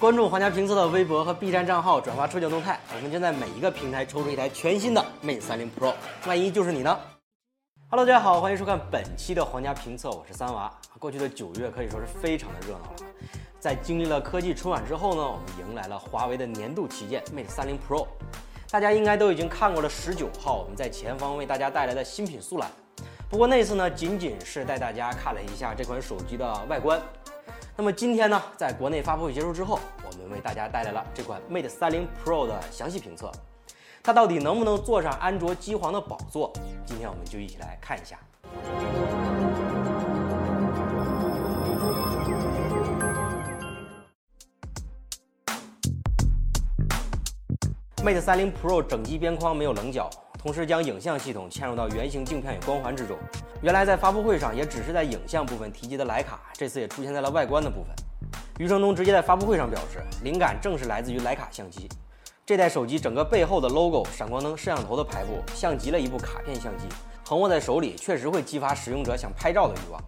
关注皇家评测的微博和 B 站账号，转发抽奖动态，我们将在每一个平台抽出一台全新的 Mate 30 Pro， 万一就是你呢？ Hello， 大家好，欢迎收看本期的皇家评测，我是三娃。过去的9月可以说是非常的热闹了。在经历了科技春晚之后呢，我们迎来了华为的年度旗舰 Mate 30 Pro。大家应该都已经看过了19号我们在前方为大家带来的新品速览。不过那次呢，仅仅是带大家看了一下这款手机的外观。 那么今天呢，在国内发布会结束之后，我们为大家带来了这款 Mate 30 Pro 的详细评测。它到底能不能坐上安卓机皇的宝座？今天我们就一起来看一下。Mate 30 Pro 整机边框没有棱角，同时将影像系统嵌入到圆形镜片与光环之中。 原来在发布会上也只是在影像部分提及的徕卡，这次也出现在了外观的部分。余承东直接在发布会上表示，灵感正是来自于徕卡相机。这台手机整个背后的 logo、闪光灯、摄像头的排布，像极了一部卡片相机，横握在手里确实会激发使用者想拍照的欲望。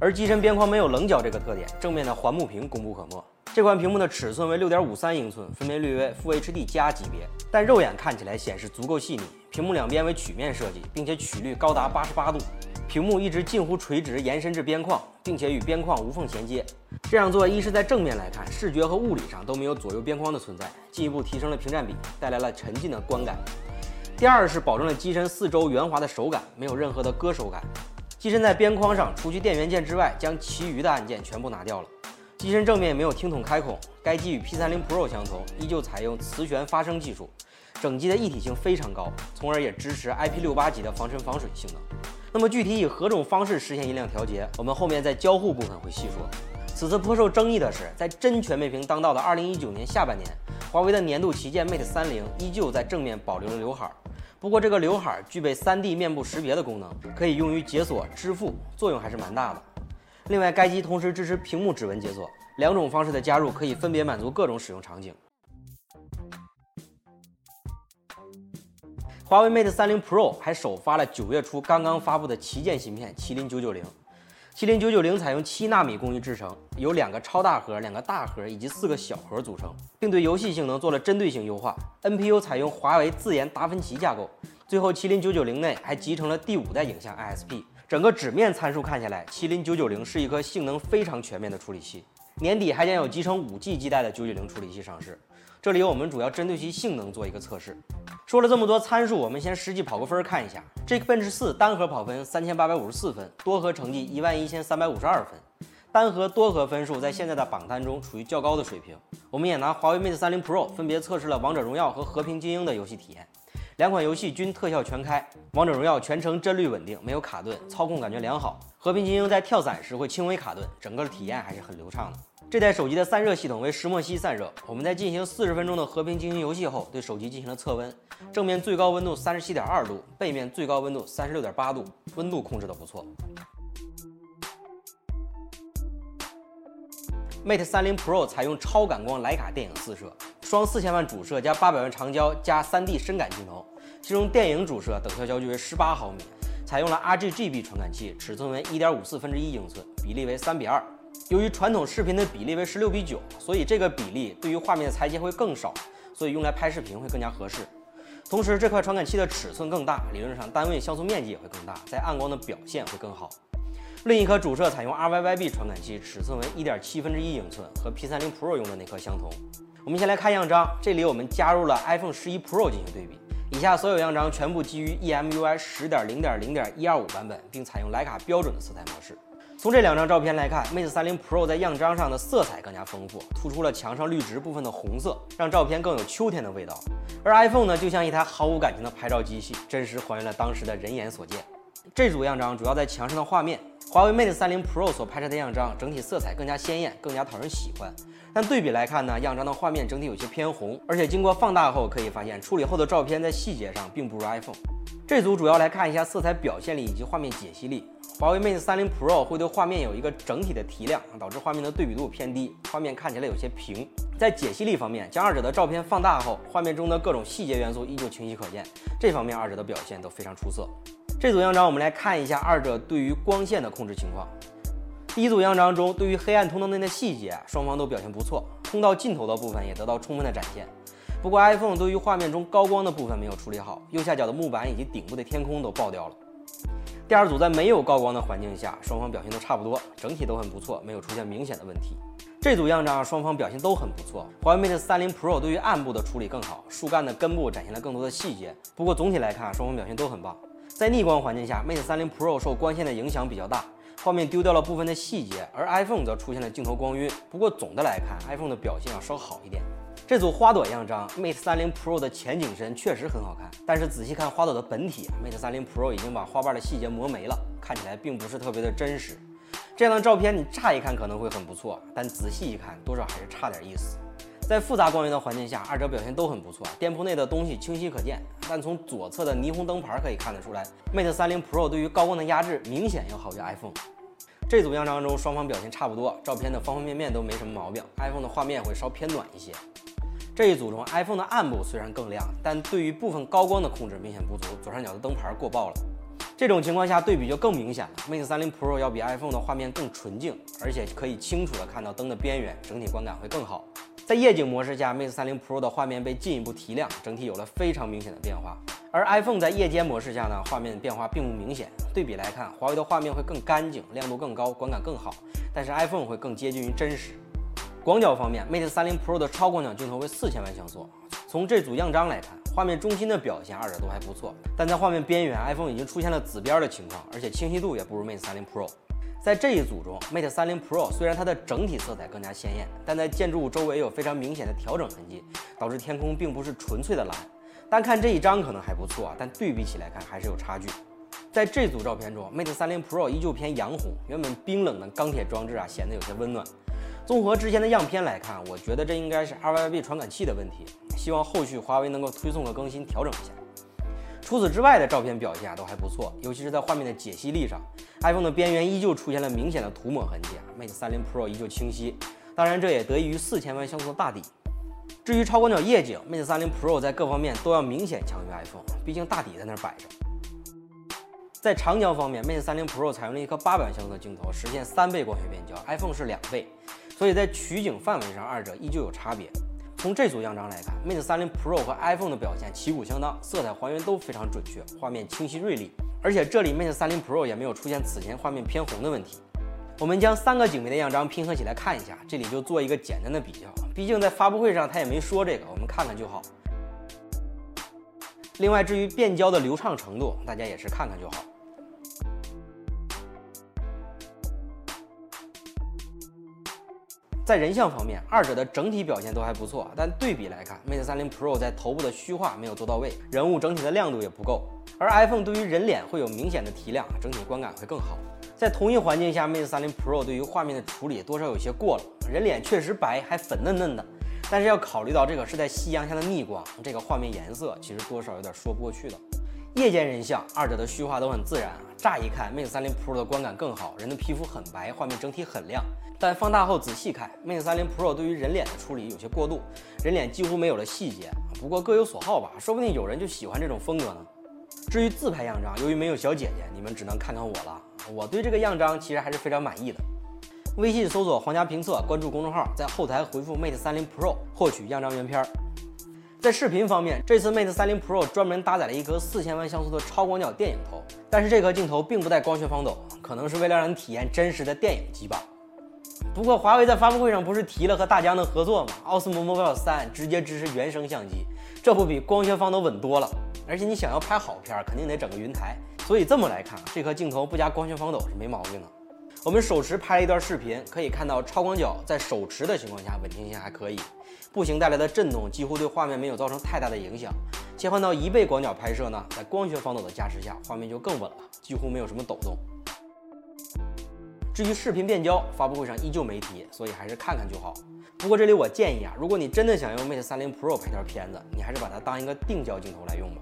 而机身边框没有棱角这个特点，正面的环幕屏功不可没。这款屏幕的尺寸为 6.53 英寸，分辨率为 Full HD 加级别，但肉眼看起来显示足够细腻。屏幕两边为曲面设计，并且曲率高达88度。 屏幕一直近乎垂直延伸至边框，并且与边框无缝衔接。这样做一是在正面来看，视觉和物理上都没有左右边框的存在，进一步提升了屏占比，带来了沉浸的观感。第二是保证了机身四周圆滑的手感，没有任何的割手感。机身在边框上，除去电源键之外，将其余的按键全部拿掉了。机身正面没有听筒开孔，该机与 P30 Pro 相同，依旧采用磁悬发声技术，整机的一体性非常高，从而也支持 IP68级的防尘防水性能。 那么具体以何种方式实现音量调节，我们后面在交互部分会细说。此次颇受争议的是，在真全面屏当道的2019年下半年，华为的年度旗舰 Mate 30依旧在正面保留了刘海，不过这个刘海具备 3D 面部识别的功能，可以用于解锁、支付，作用还是蛮大的。另外，该机同时支持屏幕指纹解锁，两种方式的加入可以分别满足各种使用场景。 华为 Mate 30 Pro 还首发了9月初刚刚发布的旗舰芯片麒麟990。麒麟990采用7纳米工艺制成，由2个超大核、2个大核以及4个小核组成，并对游戏性能做了针对性优化。NPU 采用华为自研达芬奇架构。最后，麒麟990内还集成了第5代影像 ISP。整个纸面参数看下来，麒麟990是一颗性能非常全面的处理器。年底还将有集成 5G 基带的990处理器上市。这里我们主要针对其性能做一个测试。 说了这么多参数，我们先实际跑个分看一下。GeekBench 4单核跑分 3,854 分，多核成绩 11,352 分，单核、多核分数在现在的榜单中处于较高的水平。我们也拿华为 Mate 30 Pro 分别测试了《王者荣耀》和《和平精英》的游戏体验，两款游戏均特效全开，《王者荣耀》全程帧率稳定，没有卡顿，操控感觉良好，《和平精英》在跳伞时会轻微卡顿，整个体验还是很流畅的。 这台手机的散热系统为石墨烯散热。我们在进行40分钟的和平精英游戏后，对手机进行了测温，正面最高温度 37.2 度，背面最高温度 36.8 度，温度控制的不错。Mate 30 Pro 采用超感光徕卡电影四摄，双4000万主摄加800万长焦加 3D 深感镜头，其中电影主摄等效焦距为18毫米，采用了 RGGB 传感器，尺寸为 1.54分之1 英寸，比例为3:2。 由于传统视频的比例为16:9，所以这个比例对于画面的裁切会更少，所以用来拍视频会更加合适。同时，这块传感器的尺寸更大，理论上单位像素面积也会更大，在暗光的表现会更好。另一颗主摄采用 RYYB 传感器，尺寸为 1.7分之1 英寸，和 P30 Pro 用的那颗相同。我们先来看样张，这里我们加入了 iPhone 11 Pro 进行对比。以下所有样张全部基于 EMUI 10.0.0.125 版本，并采用徕卡标准的色彩模式。 从这两张照片来看 ，Mate 30 Pro 在样张上的色彩更加丰富，突出了墙上绿植部分的红色，让照片更有秋天的味道。而 iPhone 呢，就像一台毫无感情的拍照机器，真实还原了当时的人眼所见。这组样张主要在墙上的画面，华为 Mate 30 Pro 所拍摄的样张整体色彩更加鲜艳，更加讨人喜欢。但对比来看呢，样张的画面整体有些偏红，而且经过放大后可以发现，处理后的照片在细节上并不如 iPhone。这组主要来看一下色彩表现力以及画面解析力。 华为 Mate 30 Pro 会对画面有一个整体的提亮，导致画面的对比度偏低，画面看起来有些平。在解析力方面，将二者的照片放大后，画面中的各种细节元素依旧清晰可见，这方面二者的表现都非常出色。这组样张我们来看一下二者对于光线的控制情况。第一组样张中，对于黑暗通道内的细节，双方都表现不错，通道尽头的部分也得到充分的展现。不过 iPhone 对于画面中高光的部分没有处理好，右下角的木板以及顶部的天空都爆掉了。第二组在没有高光的环境下，双方表现都差不多，整体都很不错，没有出现明显的问题。这组样张双方表现都很不错，华为 Mate 30 Pro 对于暗部的处理更好，树干的根部展现了更多的细节。不过总体来看，双方表现都很棒。在逆光环境下 ，Mate 30 Pro 受光线的影响比较大，画面丢掉了部分的细节，而 iPhone 则出现了镜头光晕。不过总的来看 ，iPhone 的表现要稍好一点。这组花朵样张 ，Mate 30 Pro 的前景深确实很好看，但是仔细看花朵的本体 ，Mate 30 Pro 已经把花瓣的细节磨没了，看起来并不是特别的真实。这样的照片你乍一看可能会很不错，但仔细一看多少还是差点意思。在复杂光源的环境下，二者表现都很不错，店铺内的东西清晰可见。但从左侧的霓虹灯牌可以看得出来 ，Mate 30 Pro 对于高光的压制明显要好于 iPhone。这组样张中，双方表现差不多，照片的方方面面都没什么毛病。iPhone 的画面会稍偏暖一些。这一组中 ，iPhone 的暗部虽然更亮，但对于部分高光的控制明显不足，左上角的灯牌过曝了。这种情况下对比就更明显了 ，Mate 30 Pro 要比 iPhone 的画面更纯净，而且可以清楚地看到灯的边缘，整体观感会更好。在夜景模式下 ，Mate 30 Pro 的画面被进一步提亮，整体有了非常明显的变化。而 iPhone 在夜间模式下呢，画面变化并不明显。对比来看，华为的画面会更干净，亮度更高，观感更好，但是 iPhone 会更接近于真实。广角方面 ，Mate 30 Pro 的超广角镜头为4000万像素。从这组样张来看，画面中心的表现二者都还不错，但在画面边缘 ，iPhone 已经出现了紫边的情况，而且清晰度也不如 Mate 30 Pro。在这一组中 ，Mate 30 Pro 虽然它的整体色彩更加鲜艳，但在建筑物周围有非常明显的调整痕迹，导致天空并不是纯粹的蓝。单看这一张可能还不错，但对比起来看还是有差距。在这组照片中 ，Mate 30 Pro 依旧偏洋红，原本冰冷的钢铁装置显得有些温暖。综合之前的样片来看，我觉得这应该是 RYYB 传感器的问题，希望后续华为能够推送个更新调整一下。除此之外的照片表现都还不错，尤其是在画面的解析力上 ，iPhone 的边缘依旧出现了明显的涂抹痕迹 ，Mate 30 Pro 依旧清晰。当然，这也得益于4000万像素的大底。至于超广角夜景 ，Mate 30 Pro 在各方面都要明显强于 iPhone， 毕竟大底在那儿摆着。在长焦方面 ，Mate 30 Pro 采用了一颗800万像素的镜头，实现3倍光学变焦 ，iPhone 是2倍。所以在取景范围上，二者依旧有差别。从这组样张来看 ，Mate 30 Pro 和 iPhone 的表现旗鼓相当，色彩还原都非常准确，画面清晰锐利。而且这里 Mate 30 Pro 也没有出现此前画面偏红的问题。我们将3个景别的样张拼合起来看一下，这里就做一个简单的比较，毕竟在发布会上他也没说这个，我们看看就好。另外，至于变焦的流畅程度，大家也是看看就好。在人像方面，二者的整体表现都还不错，但对比来看 ，Mate 30 Pro 在头部的虚化没有做到位，人物整体的亮度也不够，而 iPhone 对于人脸会有明显的提亮，整体观感会更好。在同一环境下 ，Mate 30 Pro 对于画面的处理多少有些过了，人脸确实白，还粉嫩嫩的，但是要考虑到这个是在夕阳下的逆光，这个画面颜色其实多少有点说不过去的。夜间人像，二者的虚化都很自然，乍一看 Mate 30 Pro 的观感更好，人的皮肤很白，画面整体很亮。但放大后仔细看 ，Mate 30 Pro 对于人脸的处理有些过度，人脸几乎没有了细节。不过各有所好吧，说不定有人就喜欢这种风格呢。至于自拍样张，由于没有小姐姐，你们只能看看我了。我对这个样张其实还是非常满意的。微信搜索“皇家评测”，关注公众号，在后台回复 Mate 30 Pro 获取样张原片。在视频方面，这次 Mate 30 Pro 专门搭载了一颗4000万像素的超广角电影头，但是这颗镜头并不带光学防抖，可能是为了让你体验真实的电影机吧。不过华为在发布会上不是提了和大疆的合作吗 ？Osmo Mobile 3直接支持原生相机，这不比光学防抖稳多了。而且你想要拍好片，肯定得整个云台，所以这么来看，这颗镜头不加光学防抖是没毛病的。我们手持拍了一段视频，可以看到超广角在手持的情况下稳定性还可以，步行带来的震动几乎对画面没有造成太大的影响。切换到1倍广角拍摄呢，在光学防抖的加持下，画面就更稳了，几乎没有什么抖动。至于视频变焦，发布会上依旧没提，所以还是看看就好。不过这里我建议啊，如果你真的想用 Mate 30 Pro 拍条片子，你还是把它当一个定焦镜头来用吧。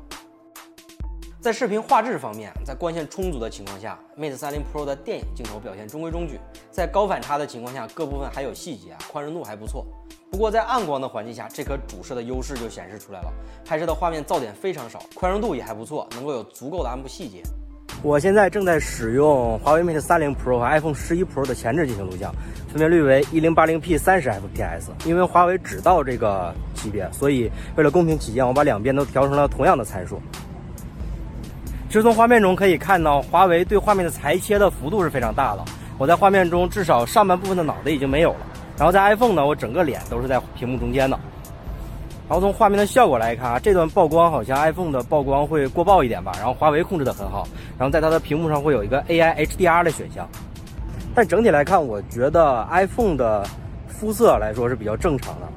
在视频画质方面，在光线充足的情况下 ，Mate 30 Pro 的电影镜头表现中规中矩。在高反差的情况下，各部分还有细节，宽容度还不错。不过在暗光的环境下，这颗主摄的优势就显示出来了，拍摄的画面噪点非常少，宽容度也还不错，能够有足够的暗部细节。我现在正在使用华为 Mate 30 Pro 和 iPhone 11 Pro 的前置进行录像，分辨率为 1080p 30fps。 因为华为只到这个级别，所以为了公平起见，我把两边都调成了同样的参数。其实从画面中可以看到，华为对画面的裁切的幅度是非常大的。我在画面中至少上半部分的脑袋已经没有了，然后在 iPhone 呢，我整个脸都是在屏幕中间的。然后从画面的效果来看啊，这段曝光好像 iPhone 的曝光会过曝一点吧，然后华为控制的很好，然后在它的屏幕上会有一个 AI HDR 的选项。但整体来看，我觉得 iPhone 的肤色来说是比较正常的，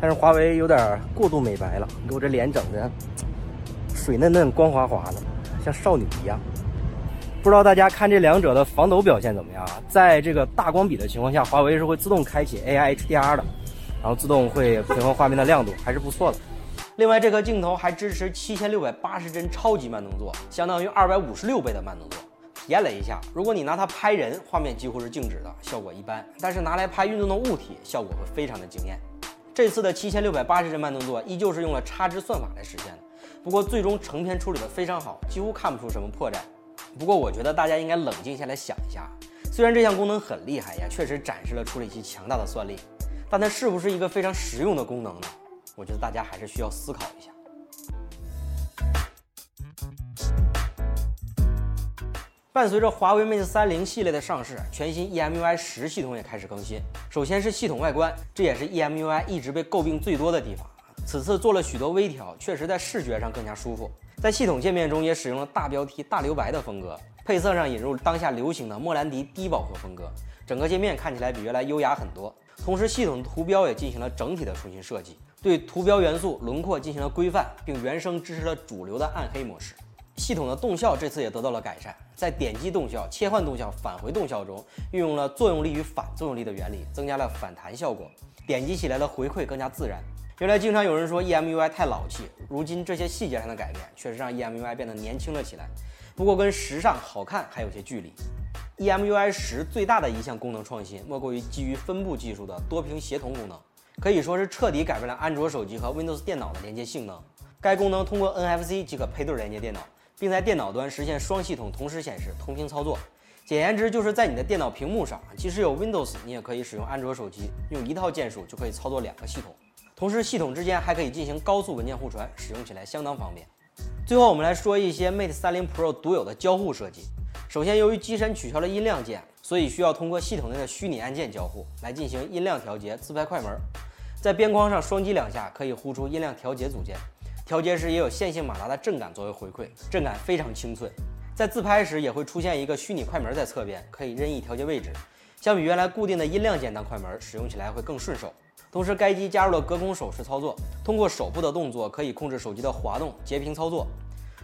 但是华为有点过度美白了，给我这脸整的水嫩嫩光滑滑的，像少女一样。不知道大家看这两者的防抖表现怎么样啊？在这个大光比的情况下，华为是会自动开启 AI HDR 的，然后自动会平衡画面的亮度，还是不错的。另外，这颗镜头还支持7680帧超级慢动作，相当于256倍的慢动作。体验了一下，如果你拿它拍人，画面几乎是静止的，效果一般；但是拿来拍运动的物体，效果会非常的惊艳。这次的7680帧慢动作依旧是用了插值算法来实现的，不过最终成片处理的非常好，几乎看不出什么破绽。不过我觉得大家应该冷静下来想一下，虽然这项功能很厉害，也确实展示了处理器强大的算力。但它是不是一个非常实用的功能呢？我觉得大家还是需要思考一下。伴随着华为 Mate 30系列的上市，全新 EMUI 10系统也开始更新。首先是系统外观，这也是 EMUI 一直被诟病最多的地方。此次做了许多微调，确实在视觉上更加舒服。在系统界面中也使用了大标题、大留白的风格，配色上引入当下流行的莫兰迪低饱和风格，整个界面看起来比原来优雅很多。同时，系统图标也进行了整体的重新设计，对图标元素轮廓进行了规范，并原生支持了主流的暗黑模式。系统的动效这次也得到了改善，在点击动效、切换动效、返回动效中运用了作用力与反作用力的原理，增加了反弹效果，点击起来的回馈更加自然。原来经常有人说 EMUI 太老气，如今这些细节上的改变确实让 EMUI 变得年轻了起来，不过跟时尚好看还有些距离。EMUI 10最大的一项功能创新，莫过于基于分布技术的多屏协同功能，可以说是彻底改变了安卓手机和 Windows 电脑的连接性能。该功能通过 NFC 即可配对连接电脑，并在电脑端实现双系统同时显示、同屏操作。简言之，就是在你的电脑屏幕上，即使有 Windows， 你也可以使用安卓手机，用一套键鼠就可以操作两个系统。同时，系统之间还可以进行高速文件互传，使用起来相当方便。最后，我们来说一些 Mate 30 Pro 独有的交互设计。首先，由于机身取消了音量键，所以需要通过系统内的虚拟按键交互来进行音量调节、自拍快门。在边框上双击两下，可以呼出音量调节组件。调节时也有线性马达的震感作为回馈，震感非常清脆。在自拍时也会出现一个虚拟快门在侧边，可以任意调节位置。相比原来固定的音量键当快门，使用起来会更顺手。同时，该机加入了隔空手势操作，通过手部的动作可以控制手机的滑动、截屏操作。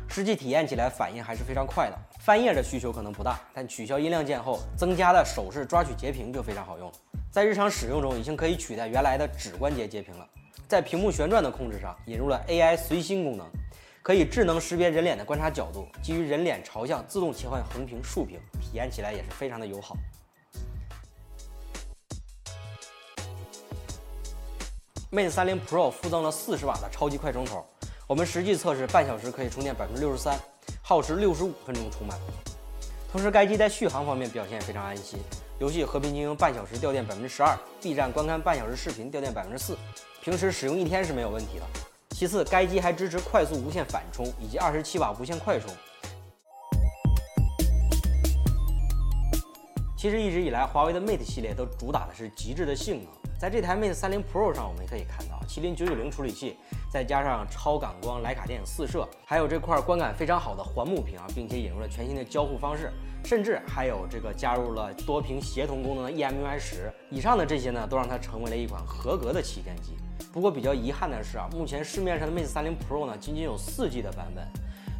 实际体验起来反应还是非常快的，翻页的需求可能不大，但取消音量键后增加的手势抓取截屏就非常好用了。在日常使用中已经可以取代原来的指关节截屏了。在屏幕旋转的控制上引入了 AI 随心功能，可以智能识别人脸的观察角度，基于人脸朝向自动切换横屏、竖屏，体验起来也是非常的友好。Mate 30 Pro 附赠了40瓦的超级快充头。我们实际测试半小时可以充电 63%， 耗时65分钟充满。同时，该机在续航方面表现也非常安心，游戏和平精英半小时掉电 12%， B 站观看半小时视频掉电 4%， 平时使用一天是没有问题的。其次，该机还支持快速无线反充以及27瓦无线快充。其实一直以来，华为的 Mate 系列都主打的是极致的性能。在这台 Mate 30 Pro 上，我们可以看到麒麟990处理器，再加上超感光、徕卡电四摄，还有这块观感非常好的环幕屏啊，并且引入了全新的交互方式，甚至还有这个加入了多屏协同功能的 EMUI 10。以上的这些呢，都让它成为了一款合格的旗舰机。不过比较遗憾的是啊，目前市面上的 Mate 30 Pro 呢，仅仅有4G 的版本。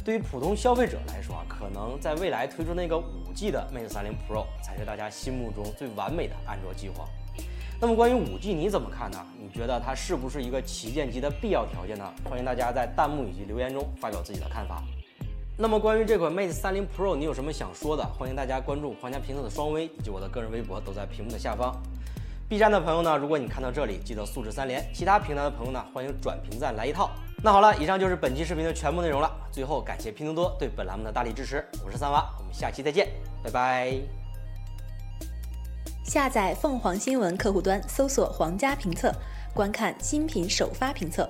对于普通消费者来说啊，可能在未来推出那个 5G 的 Mate 30 Pro 才是大家心目中最完美的安卓机皇。那么关于 5G 你怎么看呢？你觉得它是不是一个旗舰机的必要条件呢？欢迎大家在弹幕以及留言中发表自己的看法。那么关于这款 Mate 30 Pro 你有什么想说的？欢迎大家关注皇家评测的双微以及我的个人微博，都在屏幕的下方。B 站的朋友呢，如果你看到这里，记得素质3连；其他平台的朋友呢，欢迎转评赞来一套。那好了，以上就是本期视频的全部内容了。最后感谢拼多多对本栏目的大力支持，我是三娃，我们下期再见，拜拜。下载凤凰新闻客户端，搜索“皇家评测”，观看新品首发评测。